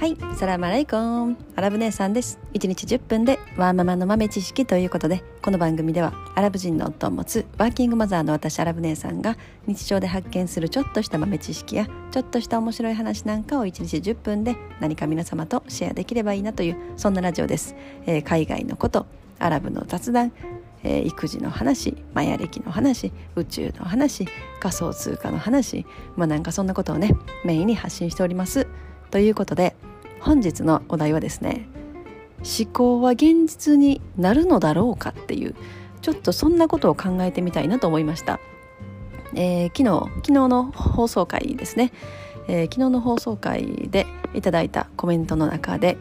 はい、サラムアレイコン、アラブ姉さんです。1日10分でワーママの豆知識ということで、この番組ではアラブ人の夫を持つワーキングマザーの私アラブ姉さんが日常で発見するちょっとした豆知識やちょっとした面白い話なんかを1日10分で何か皆様とシェアできればいいなという、そんなラジオです。海外のこと、アラブの雑談、育児の話、マヤ歴の話、宇宙の話、仮想通貨の話、なんかそんなことをね、メインに発信しております。ということで、本日のお題はですね、思考は現実になるのだろうかっていう、ちょっとそんなことを考えてみたいなと思いました。昨日の放送回ですね、昨日の放送回でいただいたコメントの中で、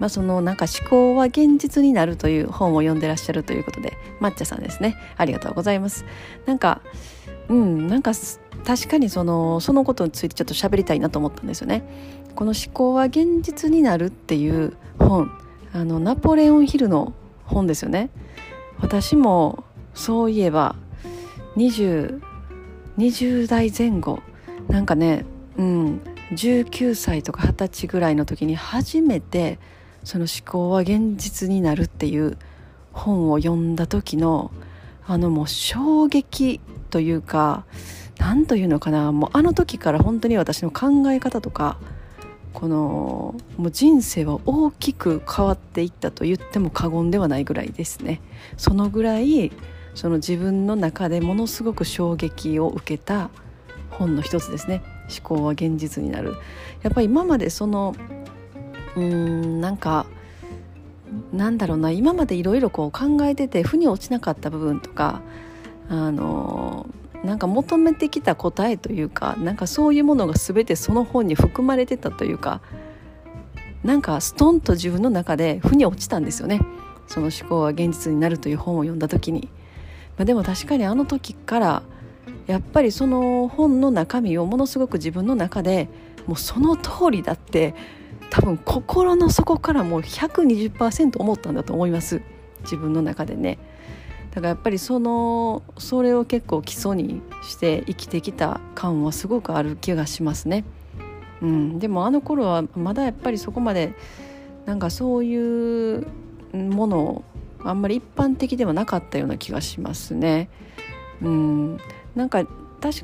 なんか思考は現実になるという本を読んでらっしゃるということで、抹茶さんですね、ありがとうございます。なんか確かにそのことについてちょっと喋りたいなと思ったんですよね。この思考は現実になるっていう本、ナポレオンヒルの本ですよね。私もそういえば20代前後、19歳とか20歳ぐらいの時に初めてその思考は現実になるっていう本を読んだ時のもう衝撃というか、なんというのかな、もうあの時から本当に私の考え方とか、もう人生は大きく変わっていったと言っても過言ではないぐらいですね。そのぐらい自分の中でものすごく衝撃を受けた本の一つですね。思考は現実になる。やっぱり今まで今までいろいろ考えてて腑に落ちなかった部分とか、求めてきた答えというか、そういうものが全てその本に含まれてたというか、ストンと自分の中で腑に落ちたんですよね。その思考は現実になるという本を読んだ時に、でも確かにあの時からやっぱりその本の中身をものすごく自分の中でもうその通りだって、多分心の底からもう 120% 思ったんだと思います、自分の中でね。だからやっぱりそれを結構基礎にして生きてきた感はすごくある気がしますね。でもあの頃はまだやっぱりそこまでそういうものをあんまり一般的ではなかったような気がしますね。確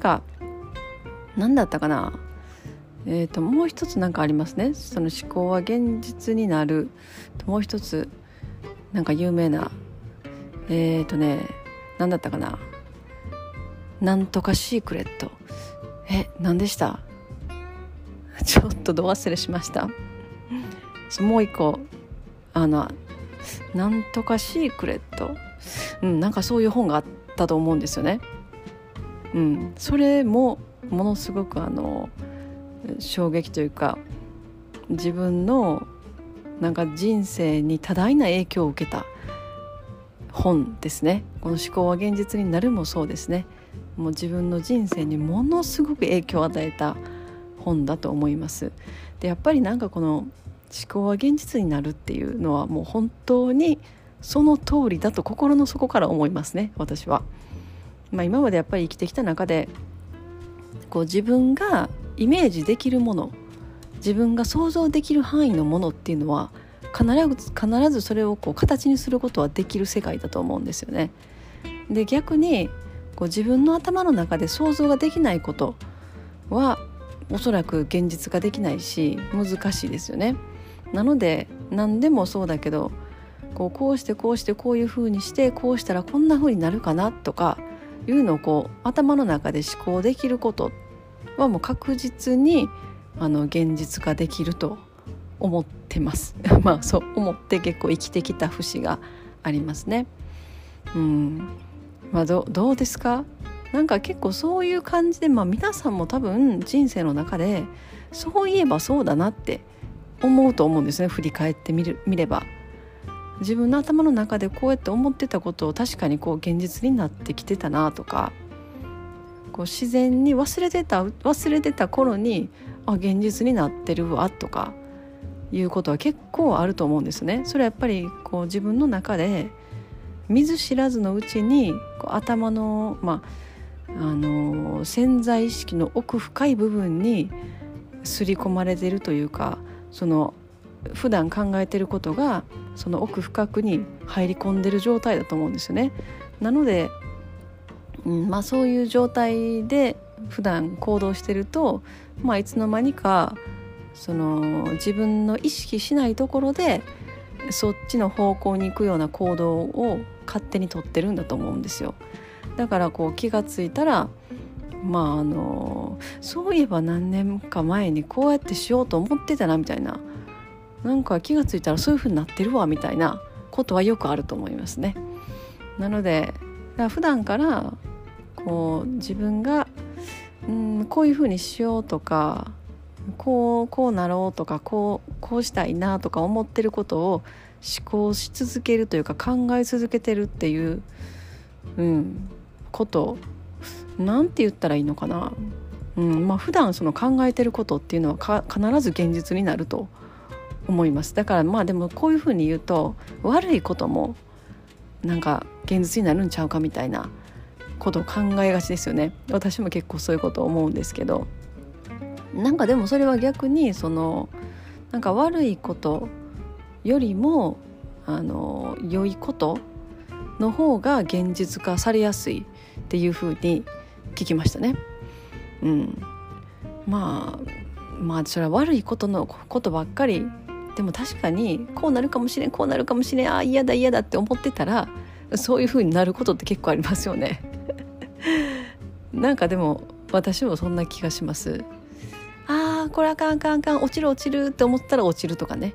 か何だったかな、もう一つありますね。その思考は現実になると、もう一つ有名な何だったかな、なんとかシークレット、何でした、ちょっとど忘れしました。もう一個なんとかシークレット、そういう本があったと思うんですよね。それもものすごく衝撃というか、自分の人生に多大な影響を受けた本ですね。この思考は現実になるもそうですね。もう自分の人生にものすごく影響を与えた本だと思います。でやっぱりこの思考は現実になるっていうのはもう本当にその通りだと心の底から思いますね、私は。今までやっぱり生きてきた中で自分がイメージできるもの、自分が想像できる範囲のものっていうのは必ずそれを形にすることはできる世界だと思うんですよね。で逆に自分の頭の中で想像ができないことはおそらく現実ができないし難しいですよね。なので何でもそうだけどこうしてこうしてこういう風にしてこうしたらこんな風になるかなとかいうのを頭の中で思考できることはもう確実に現実化できると思ってますそう思って結構生きてきた節がありますね。どうですか？結構そういう感じで、皆さんも多分人生の中でそういえばそうだなって思うと思うんですね。振り返ってみれば自分の頭の中でこうやって思ってたことを確かに現実になってきてたなとか、自然に忘れてた頃に現実になってるわとかいうことは結構あると思うんですね。それはやっぱり自分の中で見ず知らずのうちに頭の、潜在意識の奥深い部分に刷り込まれているというか、その普段考えてることがその奥深くに入り込んでる状態だと思うんですよね。なので、そういう状態で普段行動してると、いつの間にかその自分の意識しないところでそっちの方向に行くような行動を勝手に取ってるんだと思うんですよ。だからこう気がついたら、そういえば何年か前にこうやってしようと思ってたなみたいな、なんか気がついたらそういう風になってるわみたいなことはよくあると思いますね。なので普段からこう自分がこういう風にしようとかこうなろうとかこうしたいなとか思ってることを思考し続けるというか考え続けてるっていう、ことなんて言ったらいいのかな、普段その考えてることっていうのは必ず現実になると思います。だからでもこういうふうに言うと悪いこともなんか現実になるんちゃうかみたいなことを考えがちですよね。私も結構そういうことを思うんですけど、なんかでもそれは逆にそのなんか悪いことよりも良いことの方が現実化されやすいっていう風に聞きましたね。それは悪いことのことばっかりでも確かにこうなるかもしれんあ嫌だって思ってたらそういう風になることって結構ありますよね。なんかでも私もそんな気がします。これあかん落ちるって思ったら落ちるとかね。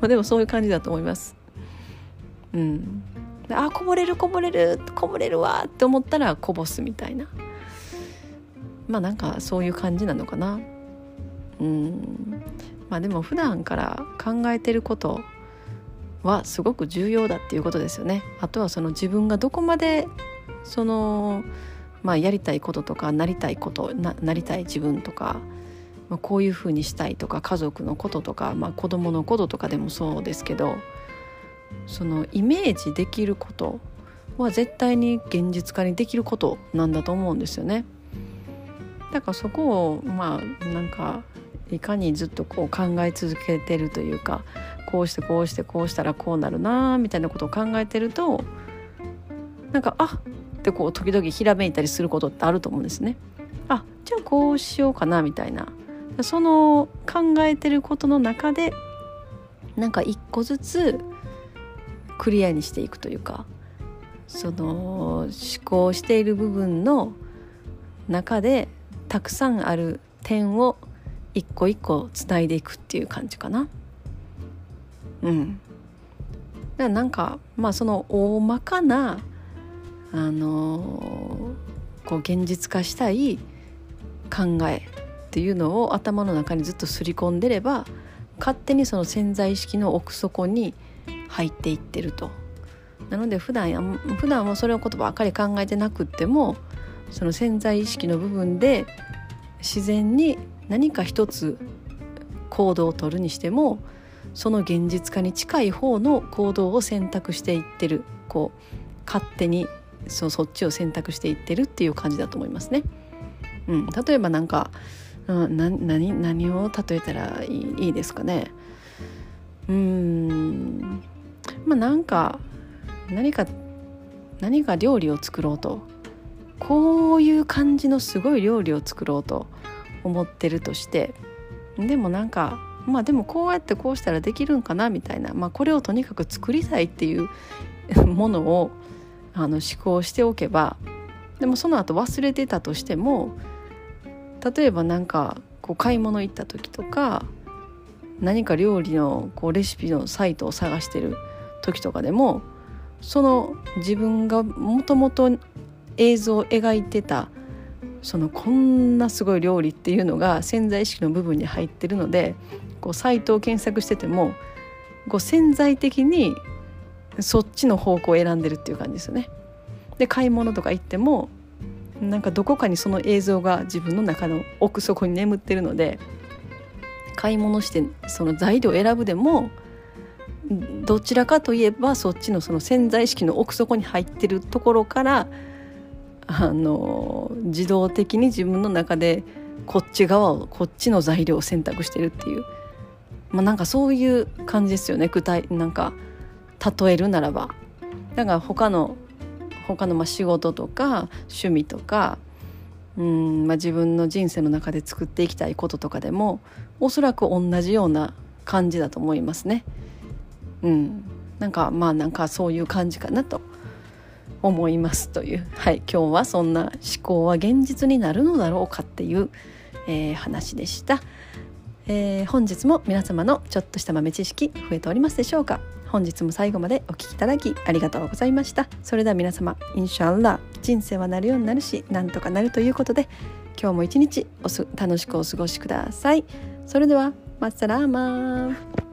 でもそういう感じだと思います。こぼれるわって思ったらこぼすみたいな、なんかそういう感じなのかな。でも普段から考えてることはすごく重要だっていうことですよね。あとはその自分がどこまでそのやりたいこととかなりたい自分とか、こういうふうにしたいとか家族のこととか、子供のこととかでもそうですけど、そのイメージできることは絶対に現実化にできることなんだと思うんですよね。だからそこをなんかいかにずっとこう考え続けてるというか、こうしてこうしたらこうなるなみたいなことを考えてると、なんかってこう時々ひらめいたりすることってあると思うんですね。じゃあこうしようかなみたいな、その考えてることの中でなんか一個ずつクリアにしていくというか、その思考している部分の中でたくさんある点を一個一個つないでいくっていう感じかな。だからなんかその大まかなこう現実化したい考えっていうのを頭の中にずっとすり込んでれば、勝手にその潜在意識の奥底に入っていってると。なので普段はそれをことばかり考えてなくっても、その潜在意識の部分で自然に何か一つ行動を取るにしても、その現実化に近い方の行動を選択していってる、こう勝手にそっちを選択していってるっていう感じだと思いますね。例えばなんか、何を例えたらいいですかね。なんか何か料理を作ろうと、こういう感じのすごい料理を作ろうと思ってるとして、でもなんかでもこうやってこうしたらできるんかなみたいな、これをとにかく作りたいっていうものを思考しておけば、でもその後忘れてたとしても、例えばなんかこう買い物行った時とか、何か料理のこうレシピのサイトを探してる時とかでも、その自分がもともと映像を描いてたそのこんなすごい料理っていうのが潜在意識の部分に入ってるので、こうサイトを検索しててもこう潜在的にそっちの方向を選んでるっていう感じですよね。で買い物とか行っても、なんかどこかにその映像が自分の中の奥底に眠ってるので、買い物してその材料を選ぶでも、どちらかといえばそっちのその潜在意識の奥底に入ってるところから、自動的に自分の中でこっち側をこっちの材料を選択してるっていう、まあ、なんかそういう感じですよね。具体なんか例えるならば、だから他のまあ仕事とか趣味とか、まあ、自分の人生の中で作っていきたいこととかでもおそらく同じような感じだと思いますね。なんかまあなんかそういう感じかなと思いますという、はい、今日はそんな思考は現実になるのだろうかっていう、話でした。本日も皆様のちょっとした豆知識増えておりますでしょうか。本日も最後までお聞きいただきありがとうございました。それでは皆様、インシャアラー、人生はなるようになるしなんとかなるということで、今日も一日楽しくお過ごしください。それではマッサラーマー。